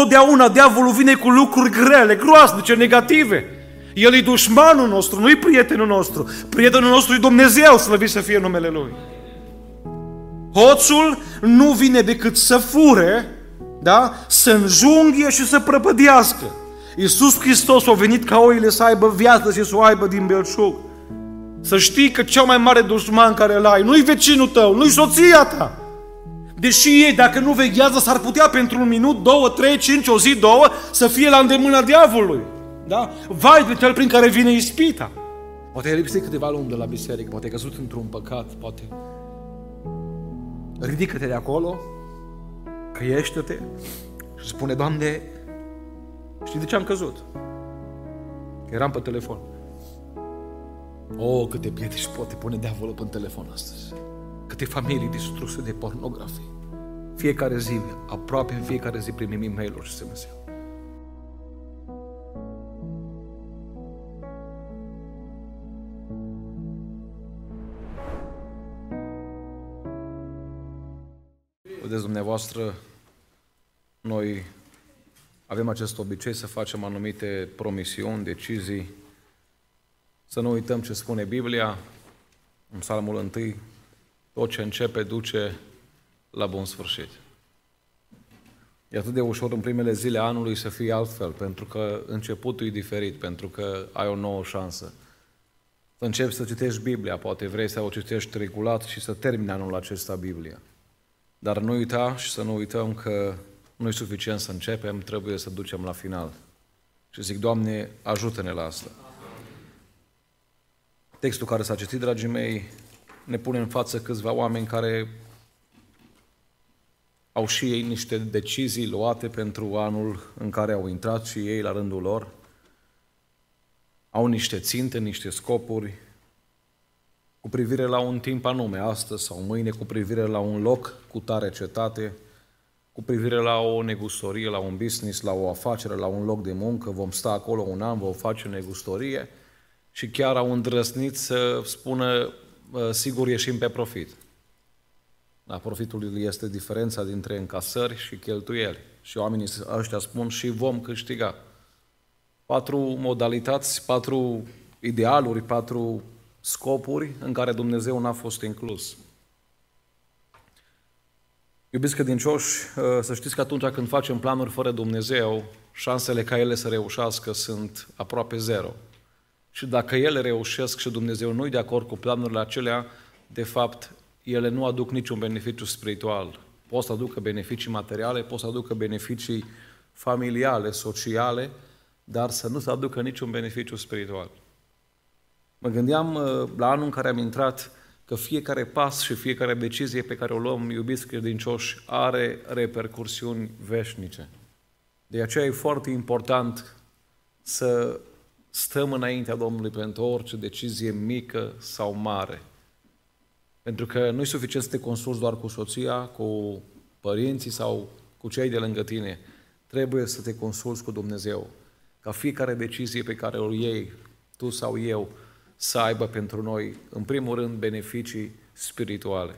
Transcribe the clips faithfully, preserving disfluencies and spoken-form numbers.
Totdeauna diavolul vine cu lucruri grele, groaznice, negative. El e dușmanul nostru, nu e prietenul nostru. Prietenul nostru e Dumnezeu, slăvit să fie numele Lui. Hoțul nu vine decât să fure, da? Să înjunghie și să prăpădească. Iisus Hristos a venit ca oile să aibă viață și să o aibă din belșug. Să știi că cel mai mare dușman care îl ai nu-i vecinul tău, nu-i soția ta. Deși ei, dacă nu veghează, s-ar putea pentru un minut, două, trei, cinci, o zi, două, să fie la îndemâna diavolului. Da? Vai de cel prin care vine ispita. Poate ai lipsit câteva luni de la biserică, poate ai căzut într-un păcat, poate... Ridică-te de acolo, căiește-te și spune, Doamne, știi de ce am căzut? Eram pe telefon. O, oh, câte pietri poate pune diavolul pe telefon astăzi. Câte familii distruse de pornografie. Fiecare zi, aproape în fiecare zi primim e-mail-uri și S M S-uri. Vedeți dumneavoastră, noi avem acest obicei să facem anumite promisiuni, decizii, să nu uităm ce spune Biblia în Psalmul unu, tot ce începe duce la bun sfârșit. E atât de ușor în primele zile anului să fie altfel, pentru că începutul e diferit, pentru că ai o nouă șansă. Să începi să citești Biblia, poate vrei să o citești regulat și să termini anul acesta Biblia. Dar nu uita și să nu uităm că nu e suficient să începem, trebuie să ducem la final. Și zic, Doamne, ajută-ne la asta. Textul care s-a citit, dragii mei, ne pune în față câțiva oameni care au și ei niște decizii luate pentru anul în care au intrat și ei la rândul lor. Au niște ținte, niște scopuri cu privire la un timp anume, astăzi sau mâine, cu privire la un loc cu tare cetate, cu privire la o negustorie, la un business, la o afacere, la un loc de muncă, vom sta acolo un an, vom face o negustorie și chiar au îndrăznit să spună, sigur ieșim pe profit. La profitul este diferența dintre încasări și cheltuieli. Și oamenii ăștia spun și vom câștiga. Patru modalități, patru idealuri, patru scopuri în care Dumnezeu n-a fost inclus. Iubiți credincioși, să știți că atunci când facem planuri fără Dumnezeu, șansele ca ele să reușească sunt aproape zero. Și dacă ele reușesc și Dumnezeu nu-i de acord cu planurile acelea, de fapt, ele nu aduc niciun beneficiu spiritual. Pot să aducă beneficii materiale, pot să aducă beneficii familiale, sociale, dar să nu se aducă niciun beneficiu spiritual. Mă gândeam la anul în care am intrat că fiecare pas și fiecare decizie pe care o luăm, iubiți credincioși, are repercursiuni veșnice. De aceea e foarte important să stăm înaintea Domnului pentru orice decizie mică sau mare. Pentru că nu e suficient să te consulți doar cu soția, cu părinții sau cu cei de lângă tine. Trebuie să te consulți cu Dumnezeu. Ca fiecare decizie pe care o iei, tu sau eu, să aibă pentru noi, în primul rând, beneficii spirituale.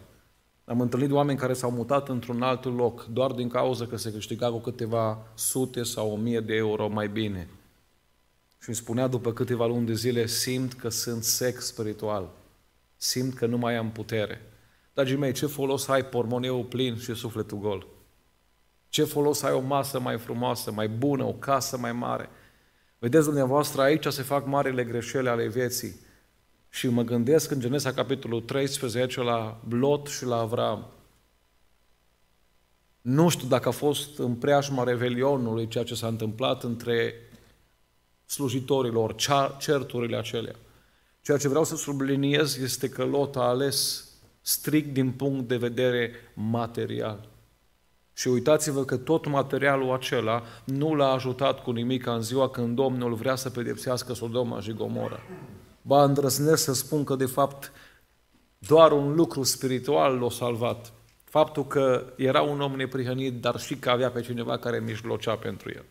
Am întâlnit oameni care s-au mutat într-un alt loc, doar din cauza că se câștiga cu câteva sute sau o mie de euro mai bine. Și îmi spunea după câteva luni de zile, simt că sunt sec spiritual, simt că nu mai am putere. Dragii mei, ce folos ai portmoneul plin și sufletul gol? Ce folos ai o masă mai frumoasă, mai bună, o casă mai mare? Vedeți dumneavoastră, aici se fac marile greșeli ale vieții. Și mă gândesc în Genesa, capitolul treisprezece, la Lot și la Avram. Nu știu dacă a fost în preajma revelionului ceea ce s-a întâmplat între slujitorilor, certurile acelea. Ceea ce vreau să subliniez este că Lot a ales strict din punct de vedere material. Și uitați-vă că tot materialul acela nu l-a ajutat cu nimic în ziua când Domnul vrea să pedepsească Sodoma și Gomora. Ba, îndrăznesc să spun că, de fapt, doar un lucru spiritual l-a salvat. Faptul că era un om neprihănit, dar și că avea pe cineva care mijlocea pentru el.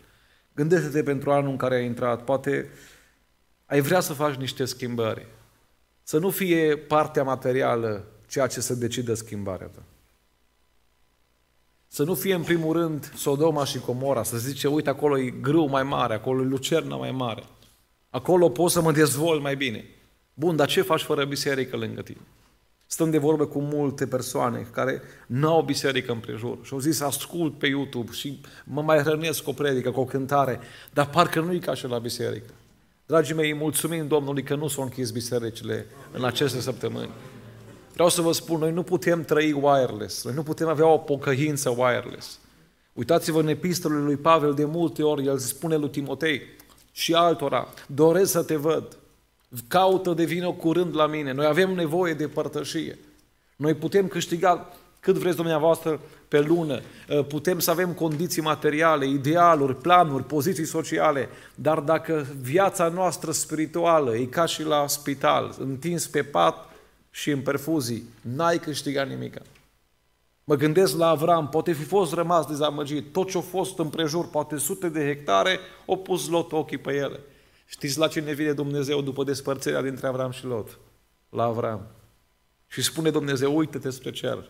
Gândește-te pentru anul în care ai intrat, poate ai vrea să faci niște schimbări. Să nu fie partea materială ceea ce să decide schimbarea ta. Să nu fie în primul rând Sodoma și Comora, să zice, uite, acolo e grâu mai mare, acolo e lucerna mai mare. Acolo pot să mă dezvolt mai bine. Bun, dar ce faci fără biserică lângă tine? Stăm de vorbă cu multe persoane care nu au biserică împrejur. Și au zis, ascult pe YouTube și mă mai hrănesc cu o predică, cu o cântare, dar parcă nu-i ca și la biserică. Dragii mei, mulțumim Domnului că nu s-au închis bisericile în aceste săptămâni. Vreau să vă spun, noi nu putem trăi wireless, noi nu putem avea o pocăință wireless. Uitați-vă în epistolele lui Pavel, de multe ori el spune lui Timotei și altora, doresc să te văd, caută de vină curând la mine, noi avem nevoie de părtășie. Noi putem câștiga cât vreți dumneavoastră pe lună, putem să avem condiții materiale, idealuri, planuri, poziții sociale, dar dacă viața noastră spirituală e ca și la spital, întins pe pat și în perfuzii, n-ai câștigat nimic. Mă gândesc la Avram, poate fi fost rămas dezamăgit, tot ce-a fost împrejur, poate sute de hectare, au pus Lot ochii pe ele. Știți la cine vine Dumnezeu după despărțirea dintre Avram și Lot? La Avram. Și spune Dumnezeu, uite-te spre cer.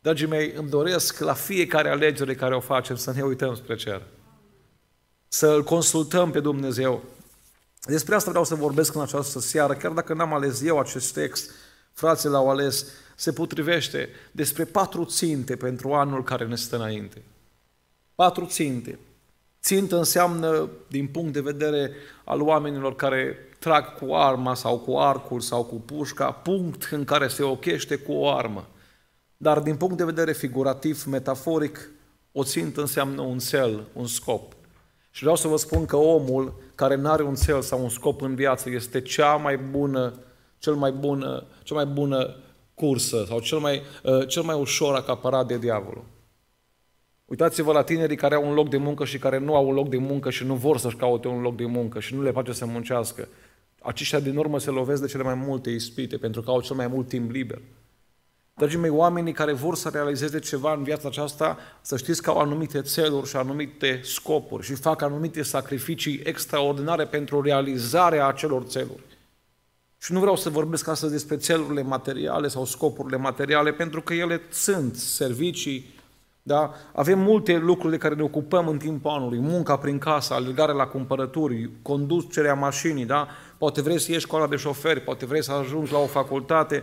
Dragii mei, îmi doresc la fiecare alegere care o facem să ne uităm spre cer. Să-L consultăm pe Dumnezeu. Despre asta vreau să vorbesc în această seară, chiar dacă n-am ales eu acest text, frații l-au ales, se potrivește despre patru ținte pentru anul care ne stă înainte. Patru ținte. Țintă înseamnă, din punct de vedere al oamenilor care trag cu arma sau cu arcul sau cu pușca, punct în care se ochește cu o armă. Dar din punct de vedere figurativ, metaforic, o țintă înseamnă un cel, un scop. Și vreau să vă spun că omul care nu are un cel sau un scop în viață este cea mai bună, cel mai bună, cea mai bună cursă sau cel mai, cel mai ușor acaparat de diavolul. Uitați-vă la tinerii care au un loc de muncă și care nu au un loc de muncă și nu vor să-și caute un loc de muncă și nu le place să muncească. Aceștia din urmă se lovesc de cele mai multe ispite pentru că au cel mai mult timp liber. Dragii mei, oamenii care vor să realizeze ceva în viața aceasta, să știți că au anumite țeluri și anumite scopuri și fac anumite sacrificii extraordinare pentru realizarea acelor țeluri. Și nu vreau să vorbesc astăzi despre țelurile materiale sau scopurile materiale, pentru că ele sunt servicii, da? Avem multe lucruri de care ne ocupăm în timpul anului, munca prin casă, alergarea la cumpărături, conducerea mașinii, da? Poate vrei să ieși școala de șoferi, poate vrei să ajungi la o facultate.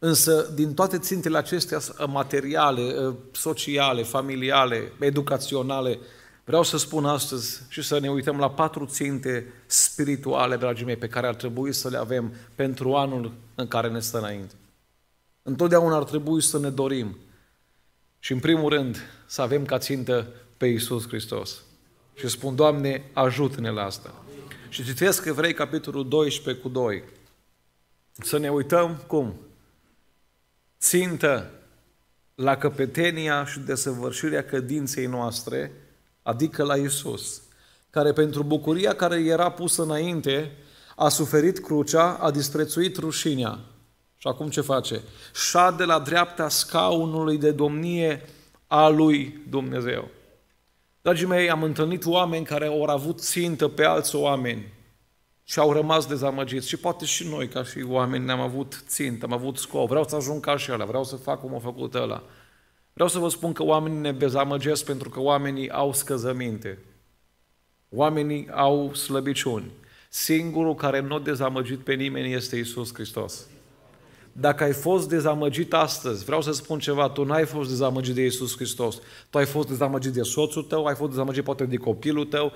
Însă, din toate țintele acestea materiale, sociale, familiale, educaționale, vreau să spun astăzi și să ne uităm la patru ținte spirituale, dragii mei, pe care ar trebui să le avem pentru anul în care ne stă înainte. Întotdeauna ar trebui să ne dorim și, în primul rând, să avem ca țintă pe Iisus Hristos. Și spun, Doamne, ajută-ne la asta. Și citesc Evrei, capitolul doisprezece cu doi. Să ne uităm cum? Țintă la căpetenia și desăvârșirea credinței noastre, adică la Iisus, care pentru bucuria care era pusă înainte, a suferit crucea, a disprețuit rușinea. Și acum ce face? Șade la dreapta scaunului de domnie a lui Dumnezeu. Dragii mei, am întâlnit oameni care au avut țintă pe alți oameni și au rămas dezamăgiți. Și poate și noi, ca și oameni, ne-am avut țintă, am avut scop. Vreau să ajung ca și ăla, vreau să fac cum a făcut ăla. Vreau să vă spun că oamenii ne dezamăgesc pentru că oamenii au scăzăminte. Oamenii au slăbiciuni. Singurul care nu a dezamăgit pe nimeni este Iisus Hristos. Dacă ai fost dezamăgit astăzi, vreau să spun ceva, tu n-ai fost dezamăgit de Iisus Hristos. Tu ai fost dezamăgit de soțul tău, ai fost dezamăgit poate de copilul tău,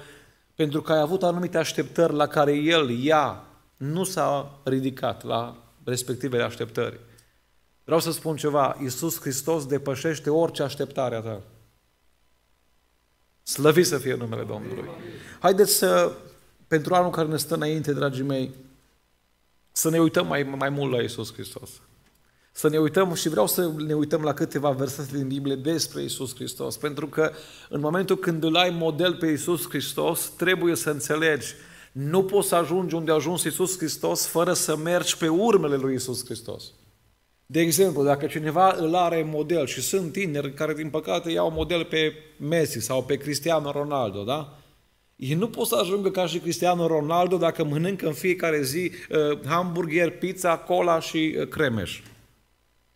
pentru că ai avut anumite așteptări la care el, ea, nu s-a ridicat la respectivele așteptări. Vreau să spun ceva, Iisus Hristos depășește orice așteptare a ta. Slăvit să fie numele Domnului. Haideți să, pentru anul care ne stă înainte, dragii mei, să ne uităm mai, mai mult la Iisus Hristos. Să ne uităm și vreau să ne uităm la câteva versete din Biblie despre Iisus Hristos. Pentru că în momentul când îl ai model pe Iisus Hristos, trebuie să înțelegi. Nu poți să ajungi unde a ajuns Iisus Hristos fără să mergi pe urmele lui Iisus Hristos. De exemplu, dacă cineva îl are model și sunt tineri care din păcate iau model pe Messi sau pe Cristiano Ronaldo, da? Ei nu pot să ajungă ca și Cristiano Ronaldo dacă mănâncă în fiecare zi hamburger, pizza, cola și cremeș.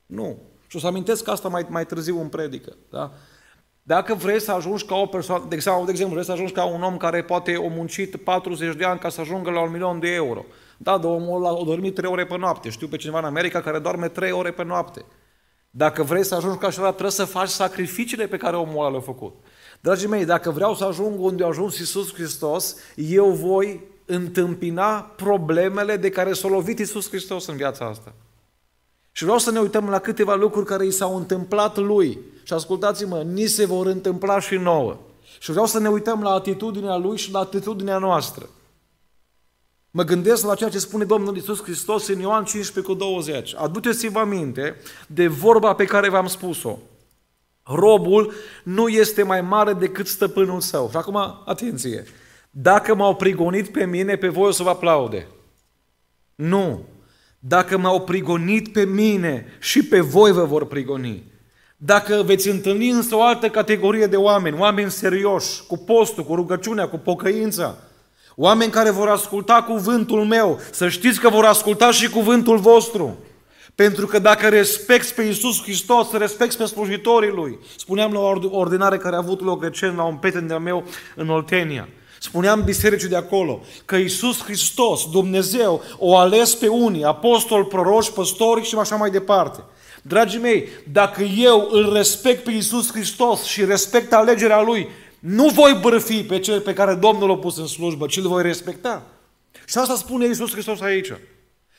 Nu. Și o să amintesc asta mai, mai târziu în predică. Da? Dacă vrei să ajungi ca o persoană, de exemplu, de exemplu, vrei să ajungi ca un om care poate a muncit patruzeci de ani ca să ajungă la un milion de euro. Da, dar omul ăla a dormit trei ore pe noapte. Știu pe cineva în America care doarme trei ore pe noapte. Dacă vrei să ajungi ca și ăla, trebuie să faci sacrificiile pe care omul ăla le-a făcut. Dragii mei, dacă vreau să ajung unde a ajuns Iisus Hristos, eu voi întâmpina problemele de care s-a lovit Iisus Hristos în viața asta. Și vreau să ne uităm la câteva lucruri care i s-au întâmplat lui. Și ascultați-mă, ni se vor întâmpla și nouă. Și vreau să ne uităm la atitudinea lui și la atitudinea noastră. Mă gândesc la ceea ce spune Domnul Iisus Hristos în Ioan cincisprezece cu douăzeci. Aduceți-vă aminte de vorba pe care v-am spus-o. Robul nu este mai mare decât stăpânul său. Și acum, atenție, dacă m-au prigonit pe mine, pe voi o să vă aplaude. Nu. Dacă m-au prigonit pe mine, și pe voi vă vor prigoni. Dacă veți întâlni însă o altă categorie de oameni, oameni serioși, cu postul, cu rugăciunea, cu pocăința, oameni care vor asculta cuvântul meu, să știți că vor asculta și cuvântul vostru. Pentru că dacă respecti pe Iisus Hristos, respecti pe slujitorii Lui. Spuneam la o ordinare care a avut loc recent la un prieten de-al meu în Oltenia. Spuneam bisericii de acolo că Iisus Hristos, Dumnezeu, o ales pe unii, apostoli, proroși, păstori și așa mai departe. Dragii mei, dacă eu îl respect pe Iisus Hristos și respect alegerea Lui, nu voi bârfi pe cel pe care Domnul l-a pus în slujbă, ci îl voi respecta. Și asta spune Iisus Hristos aici.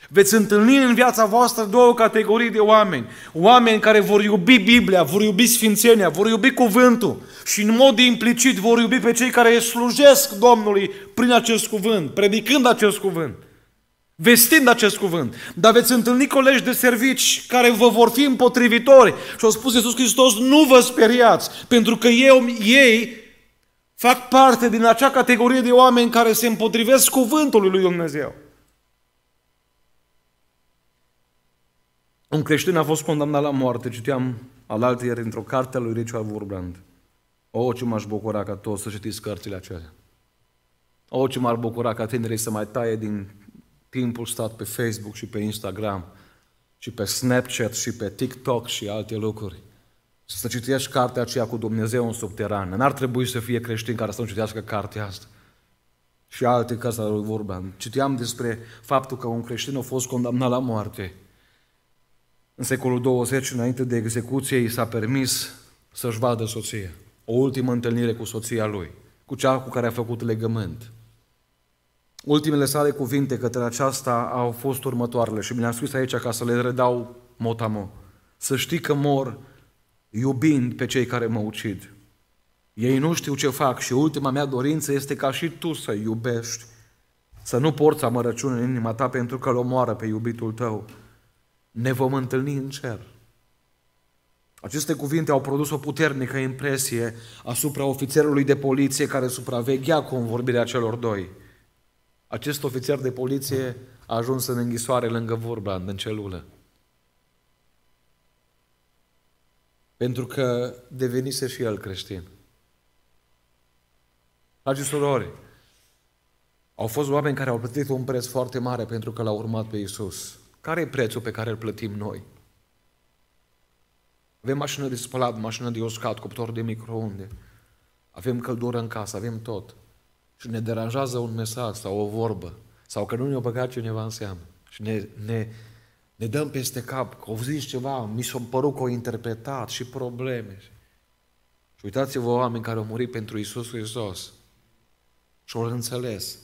Veți întâlni în viața voastră două categorii de oameni. Oameni care vor iubi Biblia, vor iubi Sfințenia, vor iubi Cuvântul și în mod implicit vor iubi pe cei care slujesc Domnului prin acest cuvânt, predicând acest cuvânt, vestind acest cuvânt. Dar veți întâlni colegi de servici care vă vor fi împotrivitori și au spus Iisus Hristos, nu vă speriați, pentru că eu, ei fac parte din acea categorie de oameni care se împotrivesc cuvântului lui Dumnezeu. Un creștin a fost condamnat la moarte, citeam alaltăieri într-o carte a lui Richard Wurmbrand. O, ce m-aș bucura ca toți să citiți cărțile acelea. O, ce m-ar bucura ca tinerii să mai taie din timpul stat pe Facebook și pe Instagram și pe Snapchat și pe TikTok și alte lucruri. Să citești cartea aceea cu Dumnezeu în subteran. N-ar trebui să fie creștin care să nu citească cartea asta. Și alte cărți ale lui Wurmbrand. Citeam despre faptul că un creștin a fost condamnat la moarte. În secolul douăzeci, înainte de execuție, i s-a permis să-și vadă soția. O ultimă întâlnire cu soția lui, cu cea cu care a făcut legământ. Ultimele sale cuvinte către aceasta au fost următoarele și mi-am scris aici ca să le redau mot-a-mot. Să știi că mor iubind pe cei care mă ucid. Ei nu știu ce fac și ultima mea dorință este ca și tu să iubești, să nu porți amărăciune în inima ta pentru că îl omoară pe iubitul tău. Ne vom întâlni în cer. Aceste cuvinte au produs o puternică impresie asupra ofițerului de poliție care supraveghea convorbirea celor doi. Acest ofițer de poliție a ajuns în închisoare lângă Wurmbrand, în celulă. Pentru că devenise și el creștin. Dragii surori, au fost oameni care au plătit un preț foarte mare pentru că l-au urmat pe Iisus. Care e prețul pe care îl plătim noi? Avem mașină de spălat, mașină de uscat, cuptor de microunde. Avem căldură în casă, avem tot. Și ne deranjează un mesaj sau o vorbă. Sau că nu ne-o băgat cineva în seamă. Și ne, ne, ne dăm peste cap. Că au zis ceva, mi s-a părut că au interpretat și probleme. Și uitați-vă oameni care au murit pentru Iisus Hristos. Și au înțeles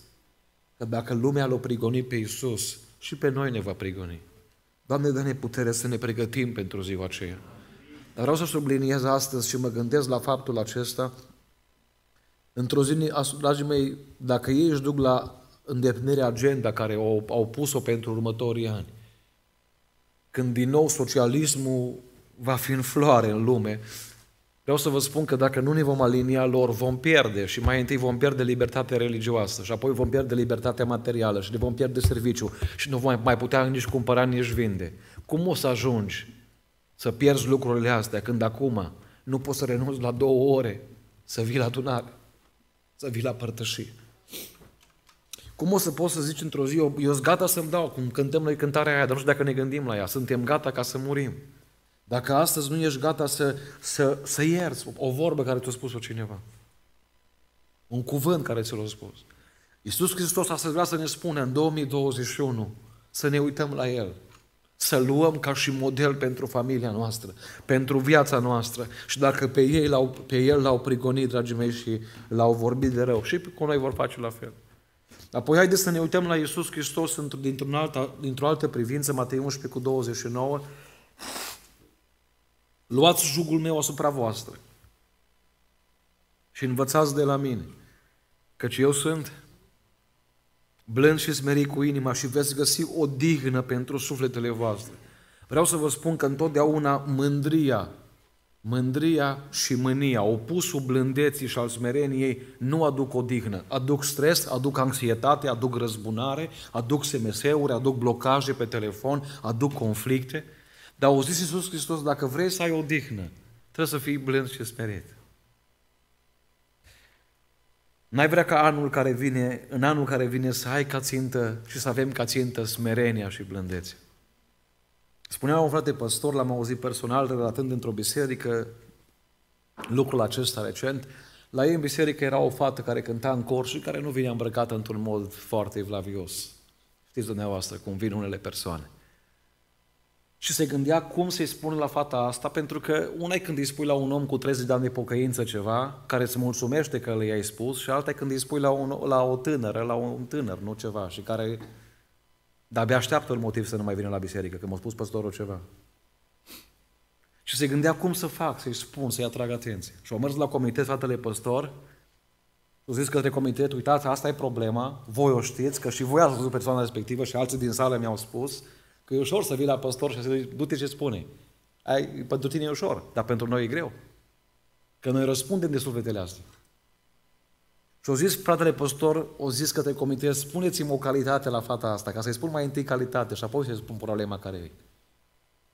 că dacă lumea l-a prigonit pe Iisus, și pe noi ne va prigoni. Doamne, dă-ne putere să ne pregătim pentru ziua aceea. Dar vreau să subliniez astăzi și mă gândesc la faptul acesta. Într-o zi, dragii mei, dacă ei își duc la îndeplinirea agenda care au, au pus-o pentru următorii ani, când din nou socialismul va fi în floare în lume, vreau să vă spun că dacă nu ne vom alinia lor, vom pierde și mai întâi vom pierde libertatea religioasă și apoi vom pierde libertatea materială și ne vom pierde serviciul și nu vom mai putea nici cumpăra, nici vinde. Cum o să ajungi să pierzi lucrurile astea când acum nu poți să renunți la două ore să vii la adunare, să vii la părtășie? Cum o să poți să zici într-o zi, eu sunt gata să-mi dau, cum cântăm noi cântarea aia, dar nu știu dacă ne gândim la ea, suntem gata ca să murim. Dacă astăzi nu ești gata să, să, să ierți o vorbă care ți-a spus-o cineva, un cuvânt care ți l-a spus, Iisus Hristos astăzi vrea să ne spune în două mii douăzeci și unu să ne uităm la El, să luăm ca și model pentru familia noastră, pentru viața noastră. Și dacă pe, ei l-au, pe El l-au prigonit, dragii mei, și l-au vorbit de rău, și cu noi vor face la fel. Apoi haideți să ne uităm la Iisus Hristos dintr-o altă, dintr-o altă privință, Matei unsprezece cu douăzeci și nouă. Luați jugul meu asupra voastră și învățați de la mine, căci eu sunt blând și smerit cu inima și veți găsi o dignă pentru sufletele voastre. Vreau să vă spun că întotdeauna mândria, mândria și mânia, opusul blândeții și al smereniei, nu aduc o dignă. Aduc stres, aduc anxietate, aduc răzbunare, aduc S M S-uri, aduc blocaje pe telefon, aduc conflicte. Dar au zis Iisus Hristos, dacă vrei să ai o dignă, trebuie să fii blând și smerit. N-ai vrea ca anul care vine, în anul care vine să ai ca țintă și să avem ca țintă smerenia și blândețe. Spunea un frate păstor, l-am auzit personal, relatând într-o biserică lucrul acesta recent. La ei în biserică era o fată care cânta în cor și care nu vine îmbrăcată într-un mod foarte evlavios. Știți dumneavoastră cum vin unele persoane. Și se gândea cum să-i spun la fata asta, pentru că una e când îi spui la un om cu treizeci de ani de pocăință ceva, care îți mulțumește că le i-ai spus, și alta e când îi spui la, un, la o tânără, la un tânăr, nu ceva, și care de-abia așteaptă un motiv să nu mai vină la biserică, că m-a spus păstorul ceva. Și se gândea cum să fac, să-i spun, să-i atrag atenție. Și au mers la comitet, fratele păstor, au zis către comitet, uitați, asta e problema, voi o știți, că și voi ați văzut persoana respectivă și alții din sală mi-au spus, că e ușor să vii la păstor și să zici, du-te ce spune. Ai, pentru tine e ușor, dar pentru noi e greu. Că noi răspundem de sufletele astea. Și o zis fratele păstor, o zis către comitet, spuneți-mi o calitate la fata asta, ca să-i spun mai întâi calitate și apoi să-i spun problema care e.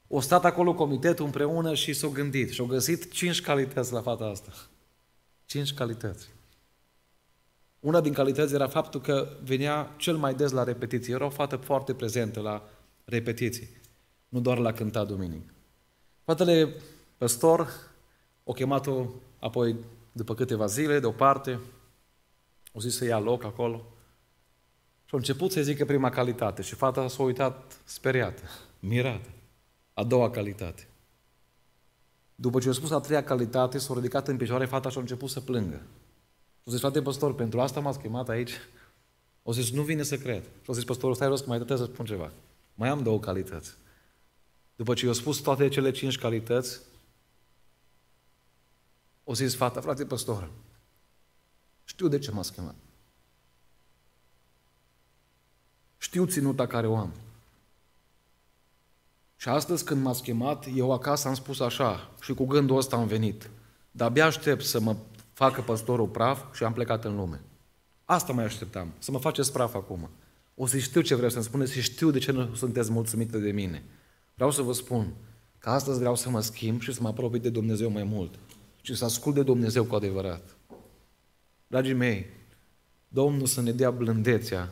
O stat acolo comitetul împreună și s-o gândit și au găsit cinci calități la fata asta. Cinci calități. Una din calități era faptul că venea cel mai des la repetiții. Era o fată foarte prezentă la repetiții, nu doar la cânta duminică. Fratele păstor o chemat-o apoi după câteva zile, deoparte, o zis să ia loc acolo și a început să-i zică prima calitate și fata s-a uitat speriată, mirată. A doua calitate. După ce a spus a treia calitate, s-a ridicat în picioare fata și a început să plângă. O zis, frate păstor, pentru asta m-ați chemat aici? O zis, nu vine să cred. Și a zis, păstorul, stai rost că mai trebuie să spun ceva. Mai am două calități. După ce i-au spus toate cele cinci calități, o zis fata, frate păstor, știu de ce m-ați chemat. Știu ținuta care o am. Și astăzi când m-ați chemat, eu acasă am spus așa și cu gândul ăsta am venit. De-abia aștept să mă facă păstorul praf și am plecat în lume. Asta mai așteptam, să mă faceți praf acum. O să știu ce vreau să-mi spuneți și știu de ce nu sunteți mulțumite de mine. Vreau să vă spun că astăzi vreau să mă schimb și să mă apropii de Dumnezeu mai mult și să ascult de Dumnezeu cu adevărat. Dragii mei, Domnul să ne dea blândețea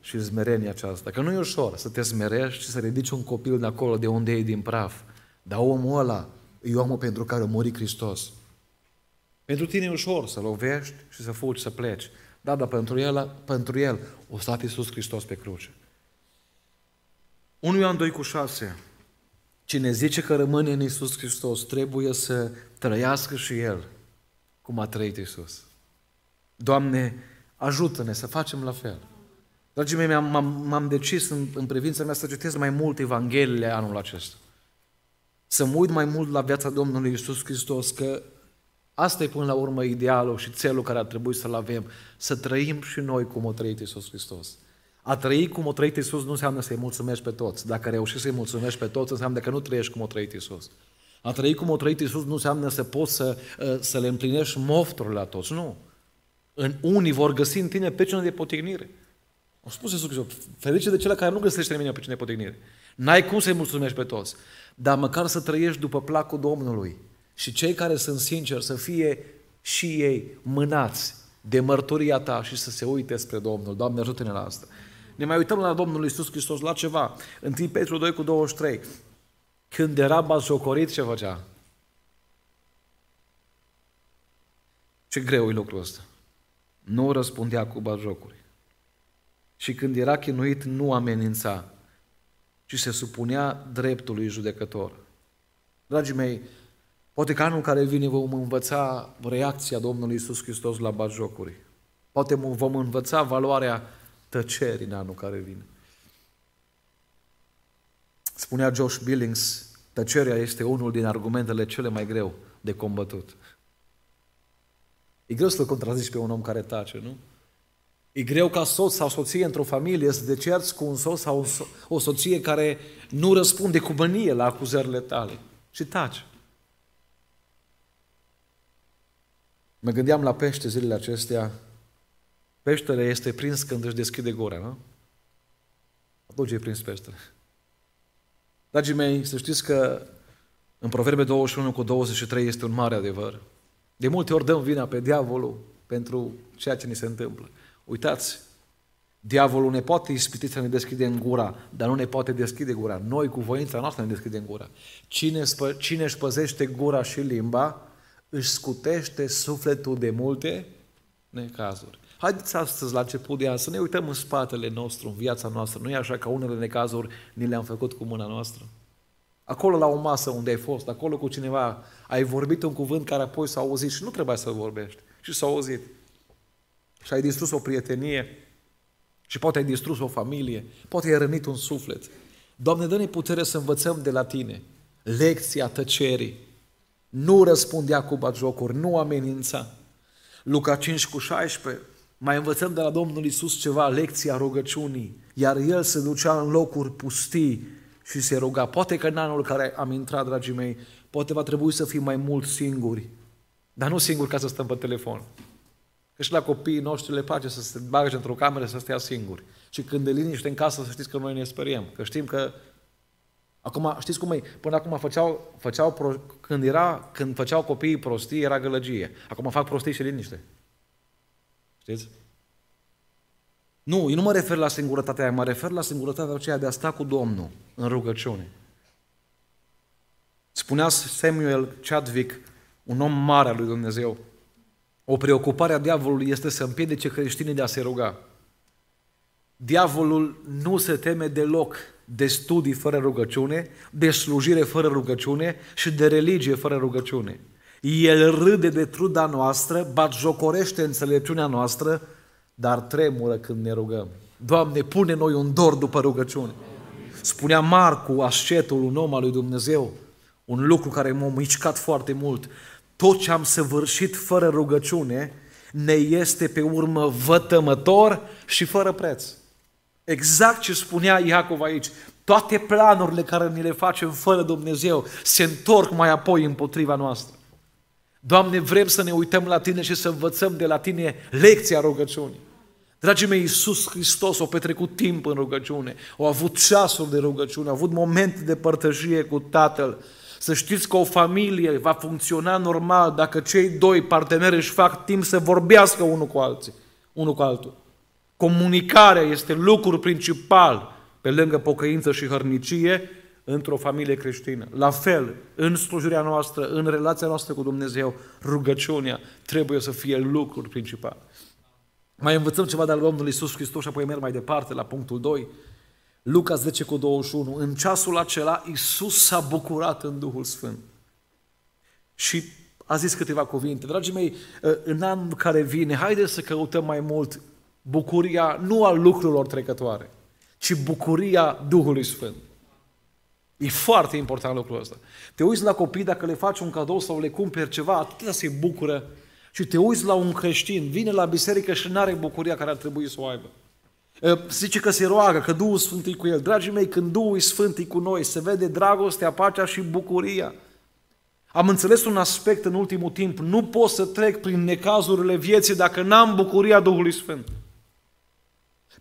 și smerenia aceasta. Că nu e ușor să te smerești și să ridici un copil de acolo de unde e din praf. Dar omul ăla e omul pentru care a murit Hristos. Pentru tine e ușor să lovești și să fugi, să pleci. Da, dar pentru el, pentru el o stat Iisus Hristos pe cruce. unu Ioan doi cu șase. Cine zice că rămâne în Iisus Hristos trebuie să trăiască și el cum a trăit Iisus. Doamne, ajută-ne să facem la fel. Dragii mei, m-am, m-am decis în, în privința mea să citesc mai mult Evangheliile anul acesta. Să mă uit mai mult la viața Domnului Iisus Hristos, că asta e până la urmă idealul și țelul care ar trebui să-l avem. Să trăim și noi cum o trăit Iisus Hristos. A trăi cum o trăit Iisus nu înseamnă să-i mulțumești pe toți. Dacă reușești să-i mulțumești pe toți, înseamnă că nu trăiești cum o trăit Iisus. A trăi cum o trăit Iisus nu înseamnă să poți să, să le împlinești mofturile la toți. Nu. În unii vor găsi în tine pe cine de potignire. Au spus Iisus Hristos, ferice de cele care nu găsește nimeni pe cine de potignire. N-ai cum să-i mulțumești pe toți. Dar măcar să trăiești după placul Domnului. Și cei care sunt sinceri să fie și ei mânați de mărturia ta și să se uite spre Domnul. Doamne, ajută-ne la asta. Ne mai uităm la Domnul Iisus Hristos, la ceva. unu Petru doi cu douăzeci și trei. Când era batjocorit, ce făcea? Ce greu e lucrul ăsta. Nu răspundea cu batjocuri. Și când era chinuit, nu amenința, ci se supunea dreptului judecător. Dragii mei, poate că anul care vine vom învăța reacția Domnului Iisus Hristos la batjocuri. Poate vom învăța valoarea tăcerii în anul care vine. Spunea Josh Billings, tăcerea este unul din argumentele cele mai greu de combătut. E greu să-l contrazici pe un om care tace, nu? E greu ca soț sau soție într-o familie să te cerți cu un soț sau o soție care nu răspunde cu mânie la acuzările tale. Și taci. Mă gândeam la pește zilele acestea. Peștele este prins când își deschide gura, nu? Atunci e prins peștele. Dragii mei, să știți că în Proverbe douăzeci și unu cu douăzeci și trei este un mare adevăr. De multe ori dăm vina pe diavolul pentru ceea ce ni se întâmplă. Uitați, diavolul ne poate ispiti să ne deschidem gura, dar nu ne poate deschide gura. Noi, cu voința noastră, ne deschidem gura. Cine, spă, cine își păzește gura și limba, își scutește sufletul de multe necazuri. Haideți astăzi, la început de an, să ne uităm în spatele nostru, în viața noastră. Nu e așa că unele necazuri ni le-am făcut cu mâna noastră? Acolo la o masă unde ai fost, acolo cu cineva, ai vorbit un cuvânt care apoi s-a auzit și nu trebuia să-l vorbești. Și s-a auzit. Și ai distrus o prietenie și poate ai distrus o familie, poate ai rănit un suflet. Doamne, dă-ne putere să învățăm de la Tine lecția tăcerii. Nu răspundea cu batjocuri, nu amenința. Luca cinci cu șaisprezece, mai învățăm de la Domnul Iisus ceva, lecția rugăciunii, iar El se ducea în locuri pustii și se ruga. Poate că în anul care am intrat, dragii mei, poate va trebui să fim mai mult singuri, dar nu singuri ca să stăm pe telefon. Că și la copiii noștri le place să se bage într-o cameră să stea singuri. Și când e liniște în casă, să știți că noi ne speriem. Că știm că... Acum, știți cum e? Până acum făceau... făceau pro... când, era... când făceau copiii prostii, era gălăgie. Acum fac prostii și liniște. Știți? Nu, eu nu mă refer la singurătatea aia, mă refer la singurătatea aceea de a sta cu Domnul în rugăciune. Spunea Samuel Chadwick, un om mare al lui Dumnezeu, o preocupare a diavolului este să împiedice creștinii de a se ruga. Diavolul nu se teme deloc de studii fără rugăciune, de slujire fără rugăciune și de religie fără rugăciune. El râde de truda noastră, batjocorește înțelepciunea noastră, dar tremură când ne rugăm. Doamne, pune noi un dor după rugăciune. Spunea Marcu, ascetul, un om al lui Dumnezeu, un lucru care m-a mișcat foarte mult. Tot ce am săvârșit fără rugăciune ne este pe urmă vătămător și fără preț. Exact ce spunea Iacov aici. Toate planurile care ni le facem fără Dumnezeu se întorc mai apoi împotriva noastră. Doamne, vrem să ne uităm la Tine și să învățăm de la Tine lecția rugăciunii. Dragii mei, Iisus Hristos a petrecut timp în rugăciune, a avut ceasuri de rugăciune, a avut momente de părtășie cu Tatăl. Să știți că o familie va funcționa normal dacă cei doi parteneri își fac timp să vorbească unul cu alții, unul cu altul. Comunicarea este lucrul principal pe lângă pocăință și hărnicie într-o familie creștină. La fel, în slujirea noastră, în relația noastră cu Dumnezeu, rugăciunea trebuie să fie lucrul principal. Mai învățăm ceva de la Domnul Iisus Hristos și apoi merg mai departe la punctul doi. Luca zece cu douăzeci și unu, în ceasul acela Iisus s-a bucurat în Duhul Sfânt și a zis câteva cuvinte. Dragii mei, în anul care vine, haideți să căutăm mai mult bucuria nu a lucrurilor trecătoare, ci bucuria Duhului Sfânt. E foarte important lucrul ăsta. Te uiți la copii, dacă le faci un cadou sau le cumperi ceva, atâta se bucură. Și te uiți la un creștin, vine la biserică și nu are bucuria care ar trebui să o aibă. Zice că se roagă, că Duhul Sfânt e cu el. Dragii mei, când Duhul Sfânt e cu noi, se vede dragostea, pacea și bucuria. Am înțeles un aspect în ultimul timp. Nu pot să trec prin necazurile vieții dacă n-am bucuria Duhului Sfânt.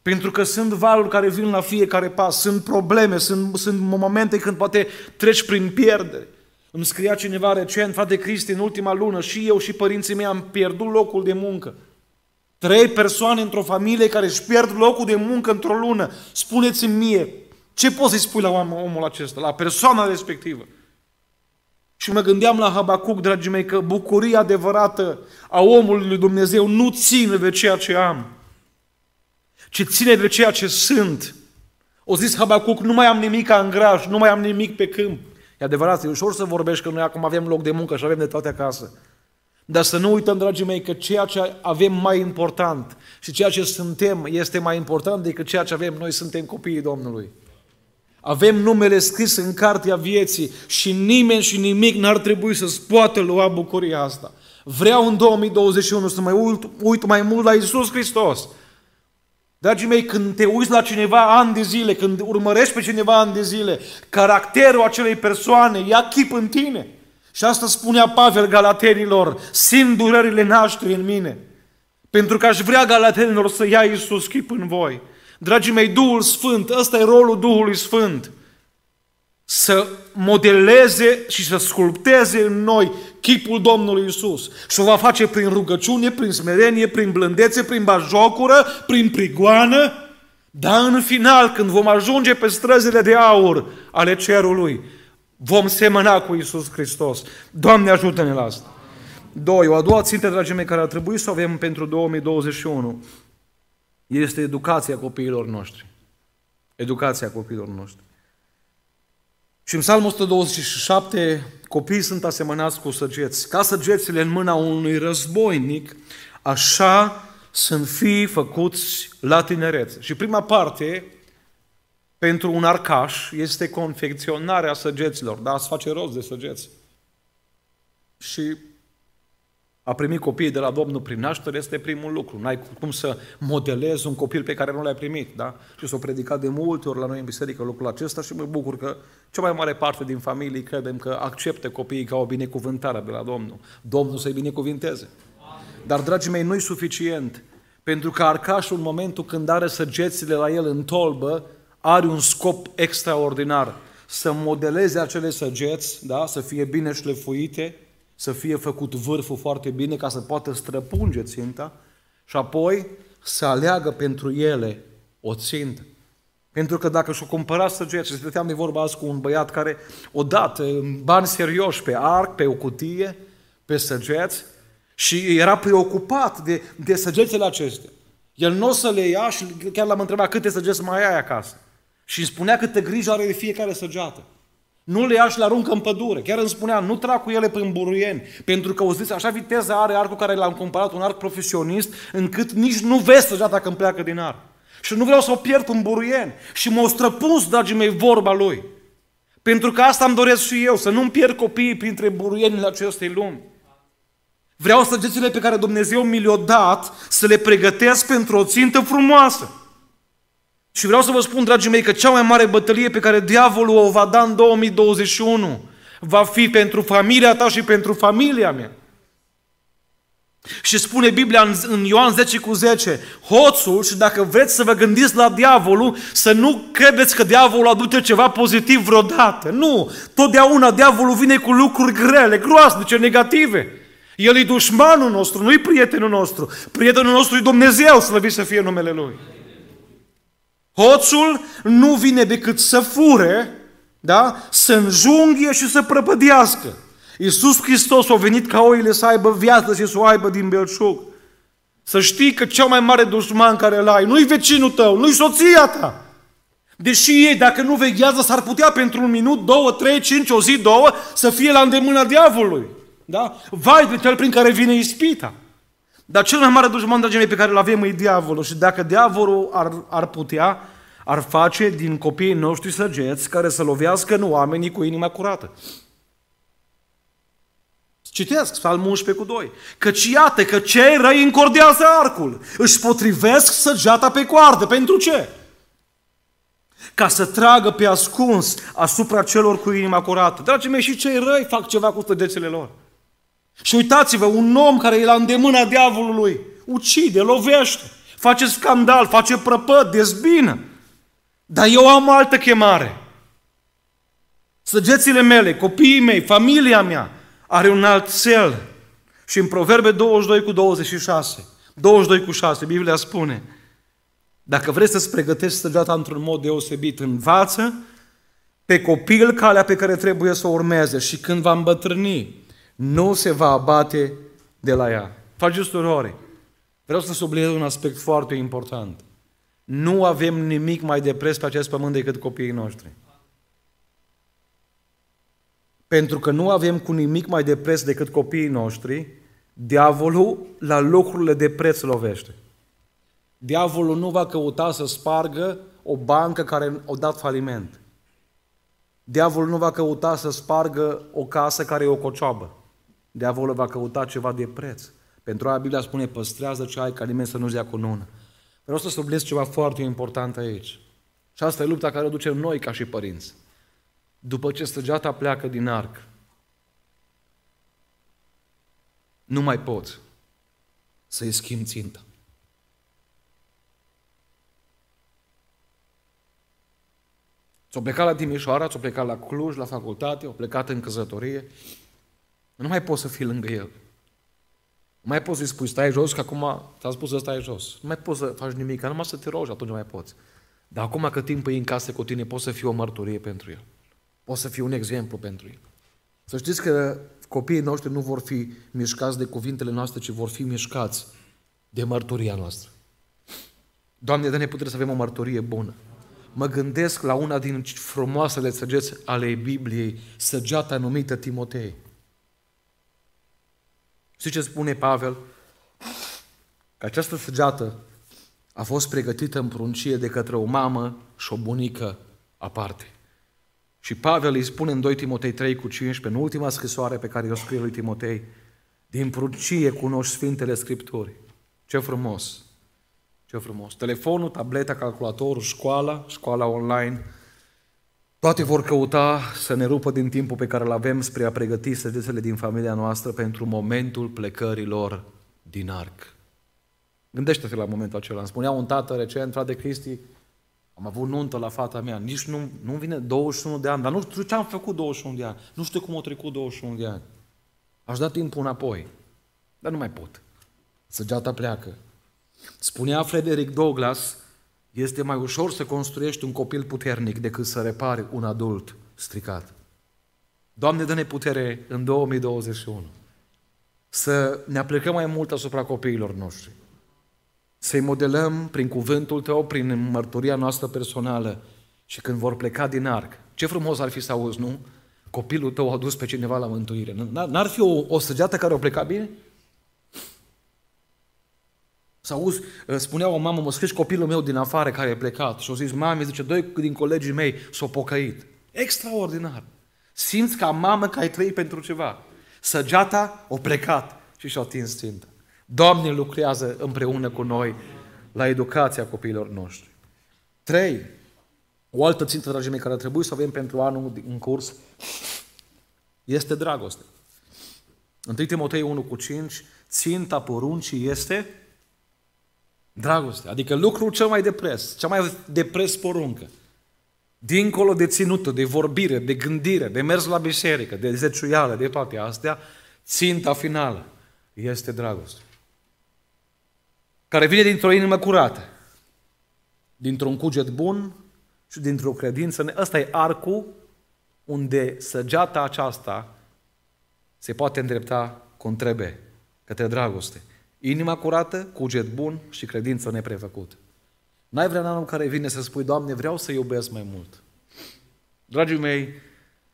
Pentru că sunt valuri care vin la fiecare pas, sunt probleme, sunt, sunt momente când poate treci prin pierdere. Îmi scria cineva recent, frate Cristi, în ultima lună, și eu și părinții mei am pierdut locul de muncă. Trei persoane într-o familie care își pierd locul de muncă într-o lună. Spuneți-mi mie, Ce poți să-i spui la omul acesta, la persoana respectivă? Și mă gândeam la Habacuc, dragii mei, că bucuria adevărată a omului lui Dumnezeu nu ține de ceea ce am, ci ține de ceea ce sunt. O zis Habacuc, nu mai am nimic în graj, nu mai am nimic pe câmp. E adevărat, e ușor să vorbești că noi acum avem loc de muncă și avem de toate acasă. Dar să nu uităm, dragii mei, că ceea ce avem mai important și ceea ce suntem este mai important decât ceea ce avem. Noi suntem copiii Domnului. Avem numele scris în cartea vieții și nimeni și nimic n-ar trebui să-ți poată lua bucuria asta. Vreau în două mii douăzeci și unu să mă uit, uit mai mult la Iisus Hristos. Dragii mei, când te uiți la cineva ani de zile, când urmărești pe cineva ani de zile, caracterul acelei persoane ia chip în tine. Și asta spunea Pavel Galatenilor, simt durerile nașterii în mine. Pentru că aș vrea Galatenilor să ia Iisus chip în voi. Dragii mei, Duhul Sfânt, ăsta e rolul Duhului Sfânt. Să modeleze și să sculpteze în noi chipul Domnului Iisus. Și o va face prin rugăciune, prin smerenie, prin blândețe, prin bajocură, prin prigoană. Dar în final, când vom ajunge pe străzile de aur ale cerului, vom semăna cu Iisus Hristos. Doamne, ajută-ne la asta! Doi, o a doua țintă, dragii mei, care ar trebui să o avem pentru două mii douăzeci și unu, este educația copiilor noștri. Educația copiilor noștri. Și în Psalmul o sută douăzeci și șapte, copiii sunt asemănați cu săgeți. Ca săgețile în mâna unui războinic, așa sunt fii făcuți la tinerețe. Și prima parte, pentru un arcaș, este confecționarea săgeților. Dar îți face rost de săgeți. Și a primi copiii de la Domnul prin naștere este primul lucru. N-ai cum să modelezi un copil pe care nu l-ai primit, da? Și s-o predicat de multe ori la noi în biserică lucrul acesta și mă bucur că cea mai mare parte din familii credem că acceptă copiii ca o binecuvântare de la Domnul. Domnul să-i binecuvinteze. Dar, dragii mei, nu-i suficient, pentru că arcașul, în momentul când are săgețile la el în tolbă, are un scop extraordinar. Să modeleze acele săgeți, da? Să fie bine șlefuite, să fie făcut vârful foarte bine ca să poată străpunge ținta și apoi să aleagă pentru ele o țintă. Pentru că dacă și-o cumpăra săgeți, și stăteam de vorba azi cu un băiat care odată bani serioși pe arc, pe o cutie, pe săgeți și era preocupat de, de săgețele acestea. El nu o să le ia și chiar l-am întrebat câte săgeți mai ai acasă. Și îmi spunea câtă grijă are de fiecare săgeată. Nu le ia și le aruncă în pădure. Chiar îmi spunea, nu trag cu ele prin buruieni. Pentru că, o zis, așa viteză are arcul care l-am cumpărat, un arc profesionist, încât nici nu vezi săgeata când pleacă din arc. Și nu vreau să o pierd în buruieni. Și m-au străpuns, dragii mei, vorba lui. Pentru că asta îmi doresc și eu, să nu-mi pierd copiii printre buruienile acestei lumi. Vreau săgețile pe care Dumnezeu mi le-a dat să le pregătesc pentru o țintă frumoasă. Și vreau să vă spun, dragii mei, că cea mai mare bătălie pe care diavolul o va da în două mii douăzeci și unu va fi pentru familia ta și pentru familia mea. Și spune Biblia în Ioan zece cu zece, hoțul, și dacă vreți să vă gândiți la diavolul, să nu credeți că diavolul aduce ceva pozitiv vreodată. Nu! Totdeauna diavolul vine cu lucruri grele, groaznice, negative. El e dușmanul nostru, nu e prietenul nostru. Prietenul nostru e Dumnezeu, slăvit să fie numele Lui. Hoțul nu vine decât să fure, da? Să înjunghie și să prăpădească. Iisus Hristos a venit ca oile să aibă viață și să o aibă din belșug. Să știi că cel mai mare dușman care îl ai nu-i vecinul tău, nu-i soția ta. Deși ei, dacă nu veghează, s-ar putea pentru un minut, două, trei, cinci, o zi, două, să fie la îndemâna diavolului. Da? Vai de cel prin care vine ispita. Dar cel mai mare dușman, dragii mei, pe care îl avem e diavolul. Și dacă diavolul ar, ar putea, ar face din copiii noștri săgeți care să lovească în oamenii cu inima curată. Citesc Psalmul unsprezece cu doi. Căci iată că cei răi încordează arcul, își potrivesc săgeata pe coardă. Pentru ce? Ca să tragă pe ascuns asupra celor cu inima curată. Dragii mei, și cei răi fac ceva cu săgețile lor. Și uitați-vă, un om care e la îndemâna diavolului, ucide, lovește, face scandal, face prăpăd, dezbină. Dar eu am altă chemare. Săgețile mele, copiii mei, familia mea are un alt cel. Și în Proverbe douăzeci și doi cu douăzeci și șase, douăzeci și doi cu șase, Biblia spune, Dacă vreți să-ți pregătești săgeata într-un mod deosebit, învață pe copil calea pe care trebuie să o urmeze și când va îmbătrâni, nu se va abate de la ea. Faceți urori. Vreau să subliniez un aspect foarte important. Nu avem nimic mai depres pe acest pământ decât copiii noștri. Pentru că nu avem cu nimic mai depres decât copiii noștri, diavolul la lucrurile de preț lovește. Diavolul nu va căuta să spargă o bancă care a dat faliment. Diavolul nu va căuta să spargă o casă care e o cocioabă. Diavolul va căuta ceva de preț. Pentru aia Biblia spune, păstrează ce ai ca nimeni să nu-ți dea cu nună. Vreau să subliniez ceva foarte important aici. Și asta e lupta care o ducem noi ca și părinți. După ce săgeata pleacă din arc, nu mai poți să-i schimbi ținta. Ți-o plecat la Timișoara, ți-o plecat la Cluj, la facultate, o plecat în căsătorie. Nu mai poți să fii lângă el. Nu mai poți să-i spui, stai jos, că acum ți-a spus să stai jos. Nu mai poți să faci nimic, numai să te rogi, atunci mai poți. Dar acum că timpul e în casă cu tine, poți să fii o mărturie pentru el. Poți să fii un exemplu pentru el. Să știți că copiii noștri nu vor fi mișcați de cuvintele noastre, ci vor fi mișcați de mărturia noastră. Doamne, dă-ne putere să avem o mărturie bună. Mă gândesc la una din frumoasele săgeți ale Bibliei, săgeata numită Timotei. Știți ce spune Pavel? Că această săgeată a fost pregătită în pruncie de către o mamă și o bunică aparte. Și Pavel îi spune în doi Timotei trei cu cincisprezece, în ultima scrisoare pe care o scrie lui Timotei, din pruncie cunoști Sfintele Scripturi. Ce frumos! Ce frumos! Telefonul, tableta, calculatorul, școala, școala online, toate vor căuta să ne rupă din timpul pe care îl avem spre a pregăti săgețele din familia noastră pentru momentul plecării lor din arc. Gândește-te la momentul acela. Îmi spunea un tată recent, frate Cristi, am avut nuntă la fata mea, nici nu, nu vine douăzeci și unu de ani, dar nu știu ce am făcut douăzeci și unu de ani, nu știu cum au trecut douăzeci și unu de ani. Aș da timpul înapoi, dar nu mai pot. Săgeata pleacă. Spunea Frederick Douglass, este mai ușor să construiești un copil puternic decât să repari un adult stricat. Doamne, dă-ne putere în două mii douăzeci și unu să ne aplicăm mai mult asupra copiilor noștri, să-i modelăm prin cuvântul Tău, prin mărturia noastră personală și când vor pleca din arc. Ce frumos ar fi să auzi, nu? Copilul tău a dus pe cineva la mântuire. N-ar fi o, o săgeată care o pleca bine? Să auzi, spunea o mamă, mă scriși copilul meu din afară care e plecat și au zis, mami, zice, doi din colegii mei s-au pocăit. Extraordinar! Simți ca mamă că ai trăit pentru ceva. Săgeata o plecat și și-a atins ținta. Doamne, lucrează împreună cu noi la educația copiilor noștri. Trei, o altă țintă, dragii mei, care trebuie să avem pentru anul în curs este dragoste. întâi Timotei unu cu cinci, ținta poruncii este dragoste, adică lucrul cel mai depres, cea mai depres poruncă. Dincolo de ținută, de vorbire, de gândire, de mers la biserică, de zeciuială, de toate astea, ținta finală este dragoste. Care vine dintr-o inimă curată, dintr-un cuget bun și dintr-o credință. Ăsta e arcul unde săgeata aceasta se poate îndrepta cum trebuie, către dragoste. Inima curată, cuget bun și credință neprefăcută. N-ai vrea în anul care vine să spui, Doamne, vreau să iubesc mai mult. Dragii mei,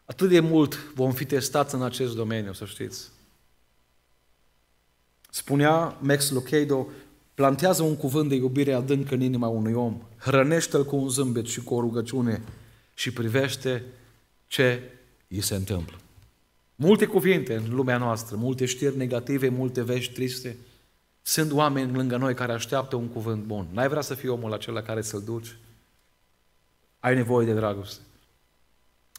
atât de mult vom fi testați în acest domeniu, să știți. Spunea Max Lucado, plantează un cuvânt de iubire adânc în inima unui om, hrănește-l cu un zâmbet și cu o rugăciune și privește ce îi se întâmplă. Multe cuvinte în lumea noastră, multe știri negative, multe vești triste, sunt oameni lângă noi care așteaptă un cuvânt bun. N-ai vrea să fii omul acela care să-l duci? Ai nevoie de dragoste.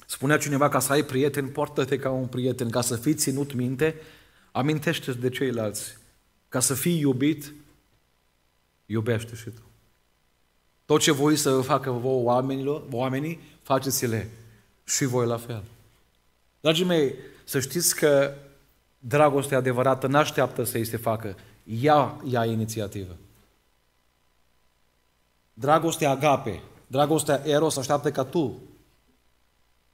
Spunea cineva, ca să ai prieten, poartă-te ca un prieten, ca să fii ținut minte, amintește-ți de ceilalți. Ca să fii iubit, iubește și tu. Tot ce voi să facă voi oamenilor, oamenii, faceți-le și voi la fel. Dragii mei, să știți că dragostea adevărată n-așteaptă să îi se facă. Ea ia inițiativă. Dragostea agape, dragostea eros așteaptă ca tu,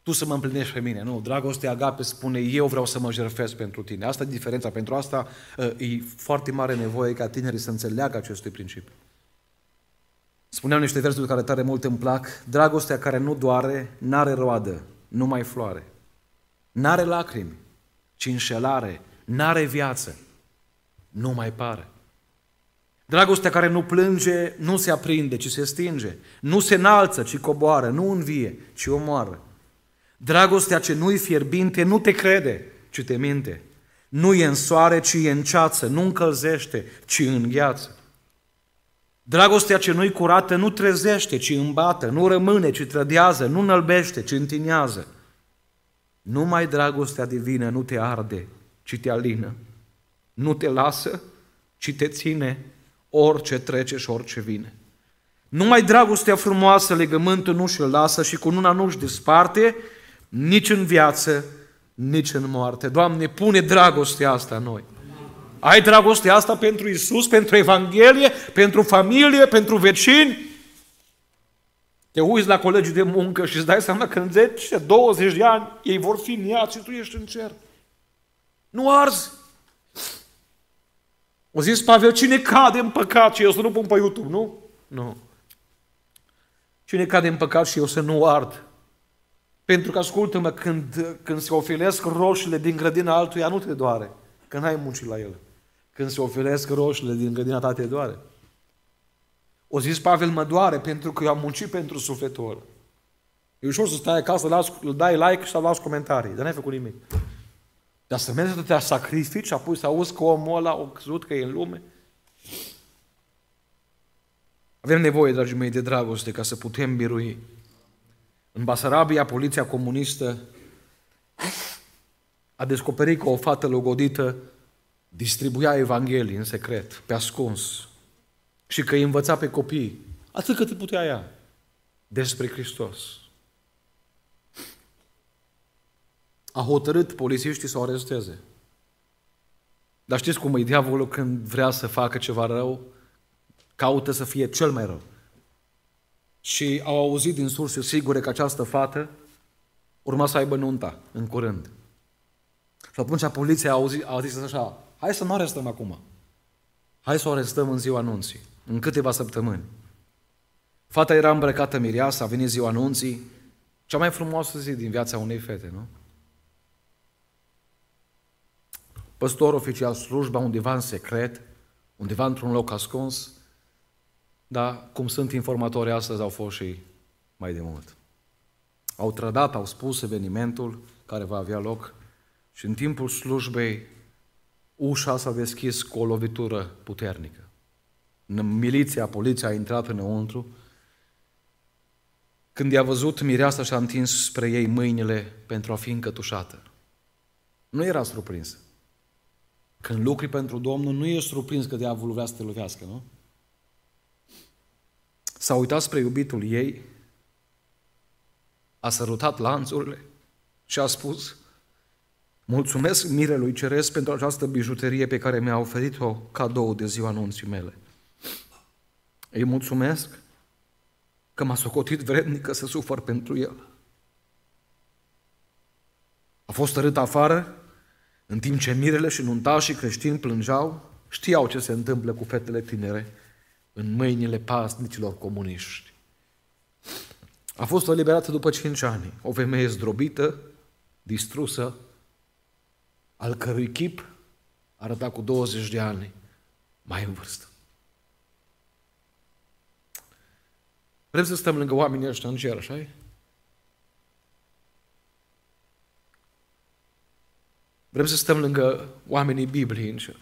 tu să mă împlinești pe mine. Nu, dragostea agape spune, eu vreau să mă jertfesc pentru tine. Asta e diferența. Pentru asta e foarte mare nevoie ca tinerii să înțeleagă acest principiu. Spuneam niște versuri care tare mult îmi plac. Dragostea care nu doare, n-are roadă, numai floare. N-are lacrimi, ci înșelare. N-are viață, nu mai pare. Dragostea care nu plânge, nu se aprinde, ci se stinge. Nu se înalță, ci coboară. Nu învie, ci omoară. Dragostea ce nu-i fierbinte, nu te crede, ci te minte. Nu e în soare, ci e în ceață. Nu încălzește, ci îngheață. Dragostea ce nu-i curată, nu trezește, ci îmbată. Nu rămâne, ci trădează. Nu înălbește, ci întinează. Numai dragostea divină nu te arde, ci te alină. Nu te lasă, ci te ține orice trece și orice vine. Numai dragostea frumoasă legământul nu și-l lasă și cununa nu-și desparte, nici în viață, nici în moarte. Doamne, pune dragostea asta în noi. Ai dragostea asta pentru Iisus, pentru Evanghelie, pentru familie, pentru vecini? Te uiți la colegii de muncă și îți dai seama că în zece douăzeci de ani ei vor fi în iad și tu ești în cer. Nu arzi. O zis Pavel, cine cade în păcat și eu să nu pun pe YouTube, nu? Nu. Cine cade în păcat și eu să nu ard. Pentru că, ascultă-mă, când, când se ofilesc roșiile din grădina altuia, nu te doare. Că n-ai muncit la ele. Când se ofilesc roșiile din grădina ta, te doare. O zis Pavel, mă doare pentru că eu am muncit pentru sufletul ăla. E ușor să stai acasă, las, îl dai like și să las comentarii. Dar n-ai făcut nimic. Dar să mergi să te sacrifici și apoi să auzi că omul ăla o crezut că e în lume. Avem nevoie, dragii mei, de dragoste ca să putem birui. În Basarabia, poliția comunistă a descoperit că o fată logodită distribuia Evanghelii în secret, pe ascuns, și că îi învăța pe copii, atât cât putea ea, despre Hristos. A hotărât polițiștii să o aresteze. Dar știți cum e diavolul când vrea să facă ceva rău? Caută să fie cel mai rău. Și au auzit din surse sigure că această fată urma să aibă nunta în curând. Și atunci poliția a, auzit, a zis așa, hai să nu arestăm acum. Hai să o arestăm în ziua anunții, în câteva săptămâni. Fata era îmbrăcată mireasă, a venit ziua anunții, cea mai frumoasă zi din viața unei fete, nu? Păstor oficial slujba undeva în secret, undeva într-un loc ascuns, dar cum sunt informatori astăzi, au fost și mai de mult. Au trădat, au spus evenimentul care va avea loc și în timpul slujbei ușa s-a deschis cu o lovitură puternică. Miliția, poliția a intrat înăuntru. Când i-a văzut, mireasa și-a întins spre ei mâinile pentru a fi încătușată. Nu era surprinsă. Când lucri pentru Domnul, nu ești surprins că diavolul vrea să te lovească, nu? S-a uitat spre iubitul ei, a sărutat lanțurile și a spus, mulțumesc mirelui ceresc pentru această bijuterie pe care mi-a oferit-o cadou de ziua anunții mele. Îi mulțumesc că m-a socotit vrednică să sufăr pentru el. A fost tărât afară, în timp ce mirele și nuntașii creștini plângeau, știau ce se întâmplă cu fetele tinere în mâinile pasnicilor comuniști. A fost eliberată după cinci ani, o femeie zdrobită, distrusă, al cărui chip arăta cu douăzeci de ani mai în vârstă. Vrem să stăm lângă oamenii ăștia în cer, așa-i? Vrem să stăm lângă oamenii Bibliei în cer.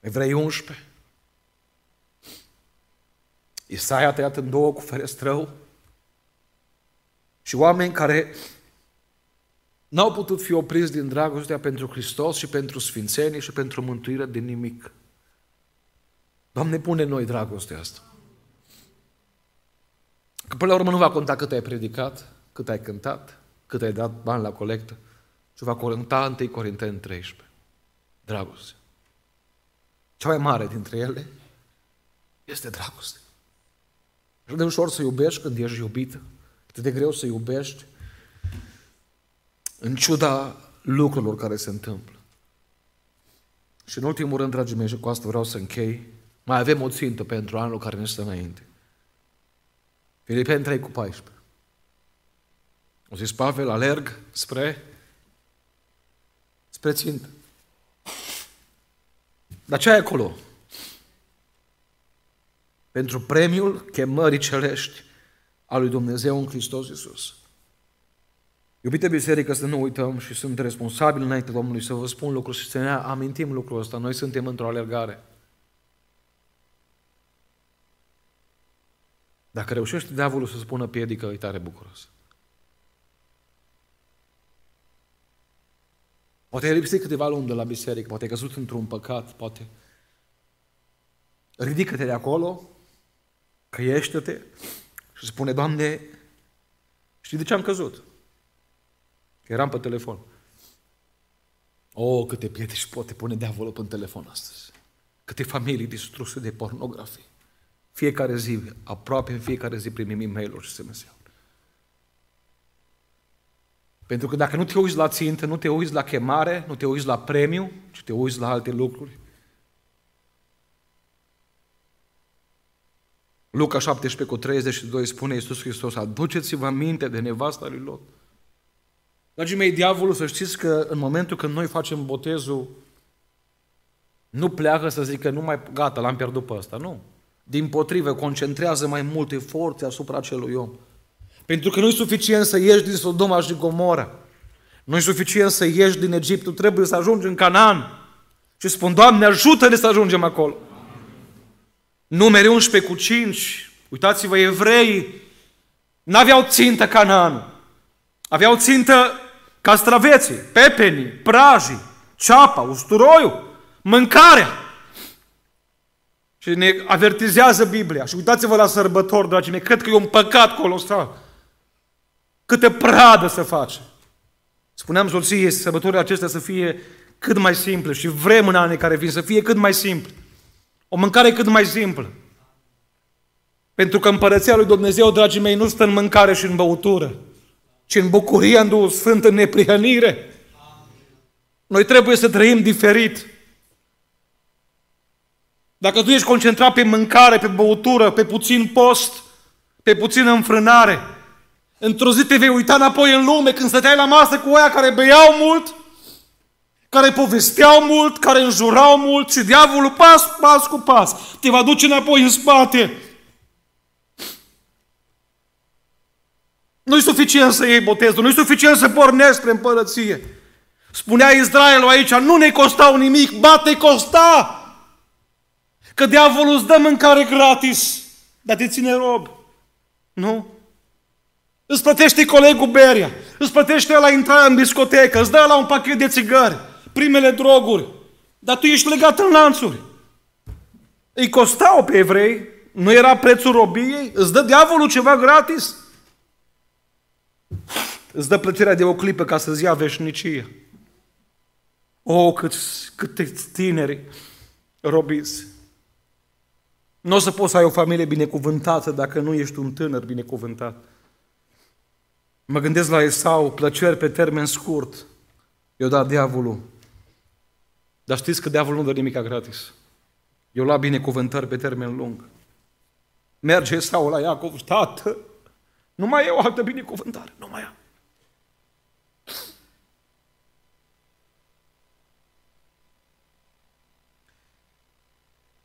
Evrei unsprezece. Isaia tăiat în două cu ferestrău și oameni care n-au putut fi opriți din dragostea pentru Hristos și pentru sfințenie și pentru mântuirea de nimic. Doamne, pune noi dragostea asta. Că până la urmă nu va conta cât ai predicat, cât ai cântat, cât ai dat bani la colectă, și va conta întâi Corinteni treisprezece. Dragoste. Cea mai mare dintre ele este dragoste. Așa de ușor să iubești când ești iubit, atât de greu să iubești în ciuda lucrurilor care se întâmplă. Și în ultimul rând, dragii mei, și cu asta vreau să închei, mai avem o țintă pentru anul care ne stă înainte. Filipeni trei cu paisprezece. O zis Pavel, alerg spre spre țintă. Dar ce ai acolo? Pentru premiul chemării celești a lui Dumnezeu în Hristos Iisus. Iubite biserică, să nu uităm și sunt responsabil înainte Domnului să vă spun lucruri și să ne amintim lucrul ăsta. Noi suntem într-o alergare. Dacă reușește diavolul să spună piedică, e tare bucuros. Poate ai lipsit câteva luni de la biserică, poate ai căzut într-un păcat, poate... Ridică-te de acolo, căiește-te și spune, Doamne, știi de ce am căzut? Că eram pe telefon. O, câte piedici poate pune diavolul pe telefon astăzi. Câte familii distruse de pornografie. Fiecare zi, aproape în fiecare zi primim e-mail-uri și S M S-uri. Pentru că dacă nu te uiți la țintă, nu te uiți la chemare, nu te uiți la premiu, ci te uiți la alte lucruri. Luca șaptesprezece cu treizeci și doi spune Iisus Hristos, aduceți-vă aminte de nevasta lui Lot. Dragii mei, diavolul, să știți că în momentul când noi facem botezul, nu pleacă să zică, nu mai, gata, l-am pierdut pe ăsta, nu. Dimpotrivă, concentrează mai mult efortul asupra acelui om. Pentru că nu e suficient să ieși din Sodoma și Gomora. Nu e suficient să ieși din Egipt. Tu trebuie să ajungi în Canaan. Și spun, Doamne, ajută-ne să ajungem acolo. Numere unsprezece cu cinci. Uitați-vă, evreii n-aveau țintă Canaan. Aveau țintă castraveții, pepenii, prajii, ceapa, usturoiul, mâncarea. Și ne avertizează Biblia. Și uitați-vă la sărbători, dragii mei. Cred că e un păcat colosal. Câtă pradă se face. Spuneam soției, sărbătorile acestea să fie cât mai simple. Și vrem în anii care vin să fie cât mai simple. O mâncare cât mai simplă. Pentru că împărăția lui Dumnezeu, dragii mei, nu stă în mâncare și în băutură, ci în bucurie, în Duhul Sfânt, în neprihănire. Noi trebuie să trăim diferit. Dacă tu ești concentrat pe mâncare, pe băutură, pe puțin post, pe puțină înfrânare, într-o zi te vei uita înapoi în lume când stăteai la masă cu oia care beau mult, care povesteau mult, care înjurau mult și diavolul pas, pas cu pas te va duce înapoi în spate. Nu-i suficient să iei botezul, nu-i suficient să pornești spre împărăție. Spunea Israelul aici, nu ne costau nimic, ba te costa! Că diavolul îți dă mâncare gratis, dar te ține rob. Nu? Îți plătește colegul beria, îți plătește la intrarea în discotecă, îți dă la un pachet de țigări, primele droguri, dar tu ești legat în lanțuri. Îi costau pe evrei, nu era prețul robiei, îți dă diavolul ceva gratis. Îți dă plăcerea de o clipă ca să-ți ia veșnicie. O, câți, câți tineri robiți! Nu o să poți să ai o familie binecuvântată dacă nu ești un tânăr binecuvântat. Mă gândesc la Esau, plăceri pe termen scurt. I-a dat diavolul. Dar știți că diavolul nu dă nimic gratis. I-a luat binecuvântări pe termen lung. Merge Esau la Iacov, tată, nu mai e o altă binecuvântare, nu mai am.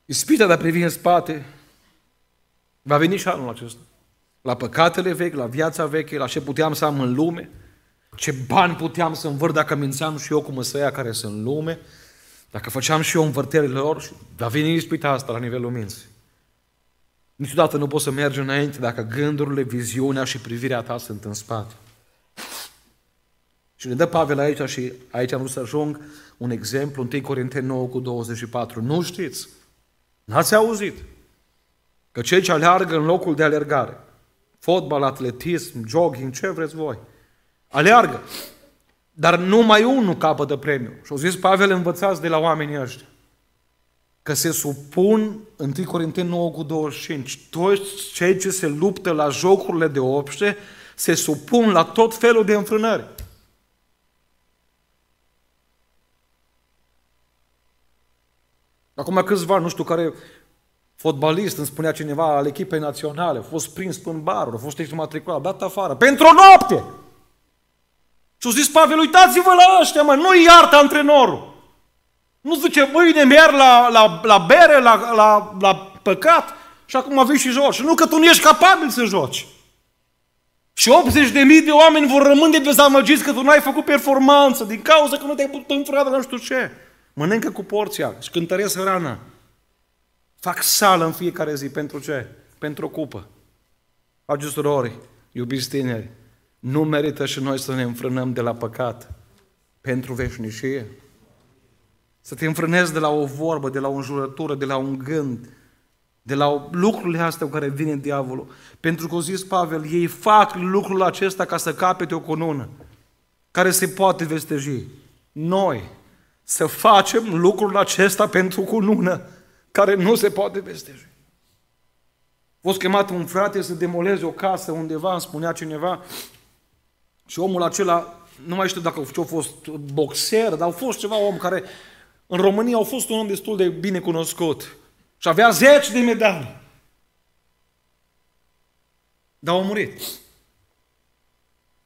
Ispita de a privi în spate va veni și anul acesta. La păcatele vechi, la viața veche, la ce puteam să am în lume, ce bani puteam să învăr dacă mințeam și eu cu măsăia care sunt în lume, dacă făceam și eu învârterile lor, va veni ispita asta la nivelul minții. Niciodată nu poți să mergi înainte dacă gândurile, viziunea și privirea ta sunt în spate. Și ne dă Pavel aici și aici am vrut să ajung un exemplu, întâi Corinteni nouă cu douăzeci și patru. Nu știți? N-ați auzit că cei ce aleargă în locul de alergare, fotbal, atletism, jogging, ce vreți voi, aleargă, dar numai unul capătă premiu. Și au zis, Pavel, învățați de la oamenii ăștia. că se supun, întâi Corinteni nouă cu douăzeci și cinci, toți cei ce se luptă la jocurile de obște se supun la tot felul de înfrânări. Acum câțiva, nu știu care fotbalist, îmi spunea cineva al echipei naționale, a fost prins în baruri, a fost exmatriculat, dat afară, pentru o noapte! Și-au zis, Pavel, uitați-vă la ăștia, mă, nu-i iartă antrenorul! Nu zice, mâine merg la, la, la bere, la, la, la păcat și acum vii și joci. Nu că tu nu ești capabil să joci. Și optzeci de mii de oameni vor rămâne dezamăgiți că tu n-ai făcut performanță din cauza că nu te-ai putut înfrâna de nu știu ce. Mănâncă cu porția și cântăresc hrana. Fac sală în fiecare zi. Pentru ce? Pentru o cupă. Dragi surori, iubiți tineri, nu merită și noi să ne înfrânăm de la păcat pentru veșnicie? Să te înfrânezi de la o vorbă, de la o înjurătură, de la un gând, de la lucrurile astea cu care vine diavolul. Pentru că, a zis Pavel, ei fac lucrul acesta ca să capete o cunună care se poate vesteji. Noi să facem lucrul acesta pentru cunună care nu se poate vesteji. V-ați chemat un frate să demoleze o casă undeva, îmi spunea cineva, și omul acela, nu mai știu dacă a fost boxer, dar a fost ceva om care... În România a fost un om destul de bine cunoscut și avea zeci de medalii. Dar a murit.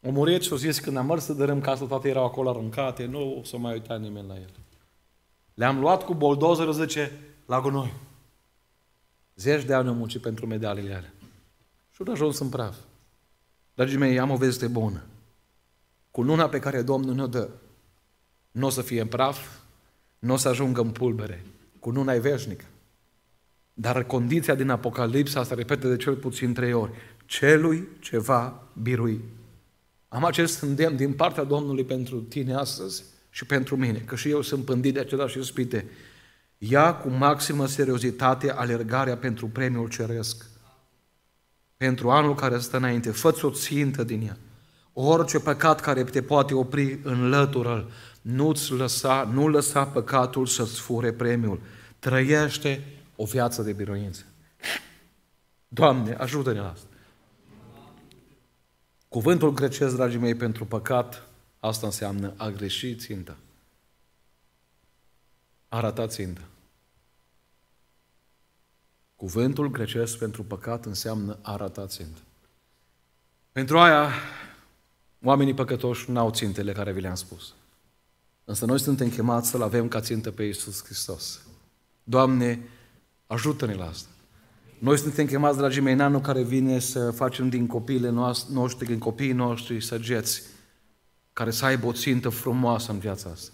A murit și a zis, când am mers să dărâm casă, toate erau acolo aruncate, nu o să mai uita nimeni la el. Le-am luat cu buldozerul, zice, la gunoi. Zeci de ani am muncit pentru medaliile alea. Și au ajuns în praf. Dragii mei, am o veste bună. Cu luna pe care Domnul ne-o dă, nu o să fie în praf, nu o să ajungă în pulbere. Cununa e veșnică. Dar condiția din Apocalipsa se repete de cel puțin trei ori. Celui ce va birui. Am acest îndemn din partea Domnului pentru tine astăzi și pentru mine, că și eu sunt pândit de același ispite. Ia cu maximă seriozitate alergarea pentru premiul ceresc. Pentru anul care stă înainte. Fă-ți o țintă din ea. Orice păcat care te poate opri, înlătură-l. Nu-ți lăsa, nu lăsa păcatul să-ți fure premiul. Trăiește o viață de biruință. Doamne, ajută-ne la asta. Cuvântul grecesc, dragii mei, pentru păcat, asta înseamnă a greși țintă. A rata țintă. Cuvântul grecesc pentru păcat înseamnă a rata țintă. Pentru aia, oamenii păcătoși n-au țintele care vi le-am spus. Însă noi suntem chemați să-L avem ca țintă pe Iisus Hristos. Doamne, ajută-ne la asta. Noi suntem chemați, dragii mei, în anul care vine să facem din copiile noștri, din copiii noștri, săgeți, care să aibă o țintă frumoasă în viața asta.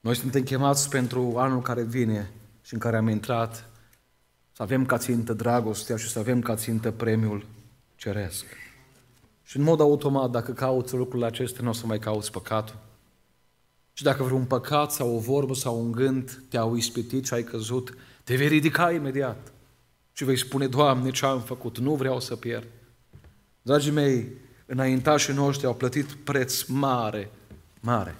Noi suntem chemați pentru anul care vine și în care am intrat să avem ca țintă dragostea și să avem ca țintă premiul ceresc. Și în mod automat, dacă cauți lucrurile acestea, nu o să mai cauți păcatul. Și dacă vreun păcat sau o vorbă sau un gând te-au ispitit și ai căzut, te vei ridica imediat și vei spune, Doamne, ce am făcut? Nu vreau să pierd. Dragii mei, înaintașii noștri au plătit preț mare, mare,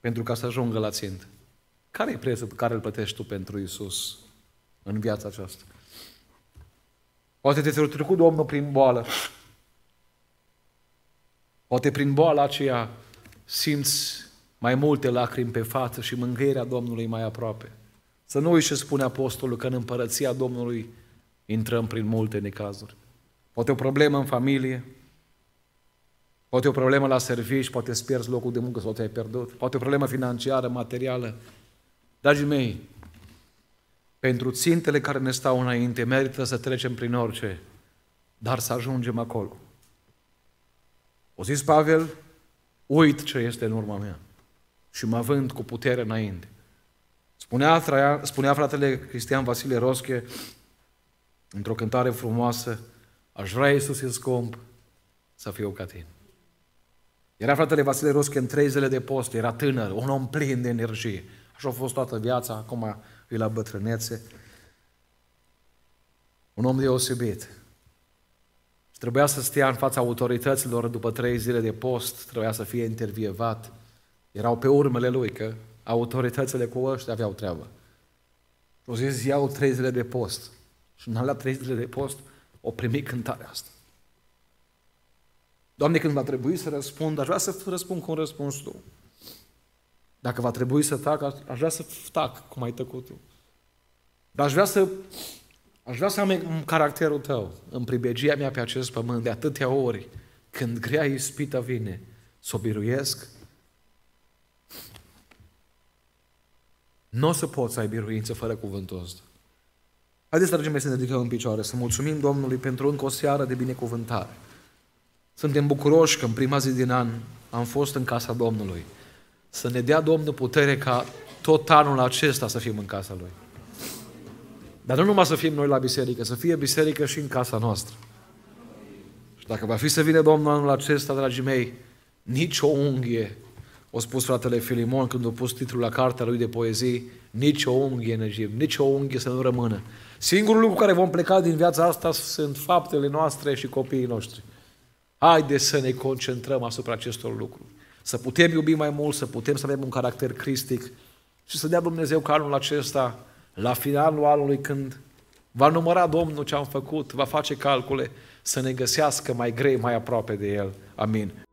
pentru ca să ajungă la țintă. Care e prețul pe care îl plătești tu pentru Iisus în viața aceasta? Poate te-ai trecut, Domnul, prin boală. Poate prin boala aceea simți mai multe lacrimi pe față și mângâierea Domnului mai aproape. Să nu uiți ce spune apostolul, că în împărăția Domnului intrăm prin multe necazuri. Poate o problemă în familie, poate o problemă la servici, poate îți pierzi locul de muncă sau te-ai pierdut, poate o problemă financiară, materială. Dragii mei, pentru țintele care ne stau înainte, merită să trecem prin orice, dar să ajungem acolo. O zis Pavel, uit ce este în urma mea și mă vând cu putere înainte. Spunea, traia, spunea fratele Cristian Vasile Rosche, într-o cântare frumoasă, aș vrea, Iisus e scump, să fiu ca tine. Era fratele Vasile Rosche în trei zile de post, era tânăr, un om plin de energie. Așa a fost toată viața, acum e la bătrânețe. Un om deosebit. Trebuia să stea în fața autorităților după trei zile de post, trebuia să fie intervievat. Erau pe urmele lui că autoritățile cu ăștia aveau treabă. O zis, iau trei zile de post. Și în alea trei zile de post o primi cântarea asta. Doamne, când va trebui să răspund, aș vrea să răspund cum răspunzi Tu. Dacă va trebui să tac, aș vrea să tac cum ai tăcut Tu. Dar aș vrea să, aș vrea să am caracterul Tău în pribegia mea pe acest pământ de atâtea ori când grea ispită vine, s-o biruiesc. Nu o să poți să ai biruință fără cuvântul ăsta. Haideți, dragii mei, să ne ridicăm în picioare, să mulțumim Domnului pentru încă o seară de binecuvântare. Suntem bucuroși că în prima zi din an am fost în casa Domnului. Să ne dea Domnul putere ca tot anul acesta să fim în casa Lui. Dar nu numai să fim noi la biserică, să fie biserică și în casa noastră. Și dacă va fi să vine Domnul anul acesta, dragii mei, nici o unghie, o spus fratele Filimon când a pus titlul la cartea lui de poezii, nici o unghie în Egipt, nici o unghie să nu rămână. Singurul lucru care vom pleca din viața asta sunt faptele noastre și copiii noștri. Haideți să ne concentrăm asupra acestor lucruri. Să putem iubi mai mult, să putem să avem un caracter cristic și să dea Dumnezeu că anul acesta, la finalul anului, când va număra Domnul ce am făcut, va face calcule, să ne găsească mai grei, mai aproape de El. Amin.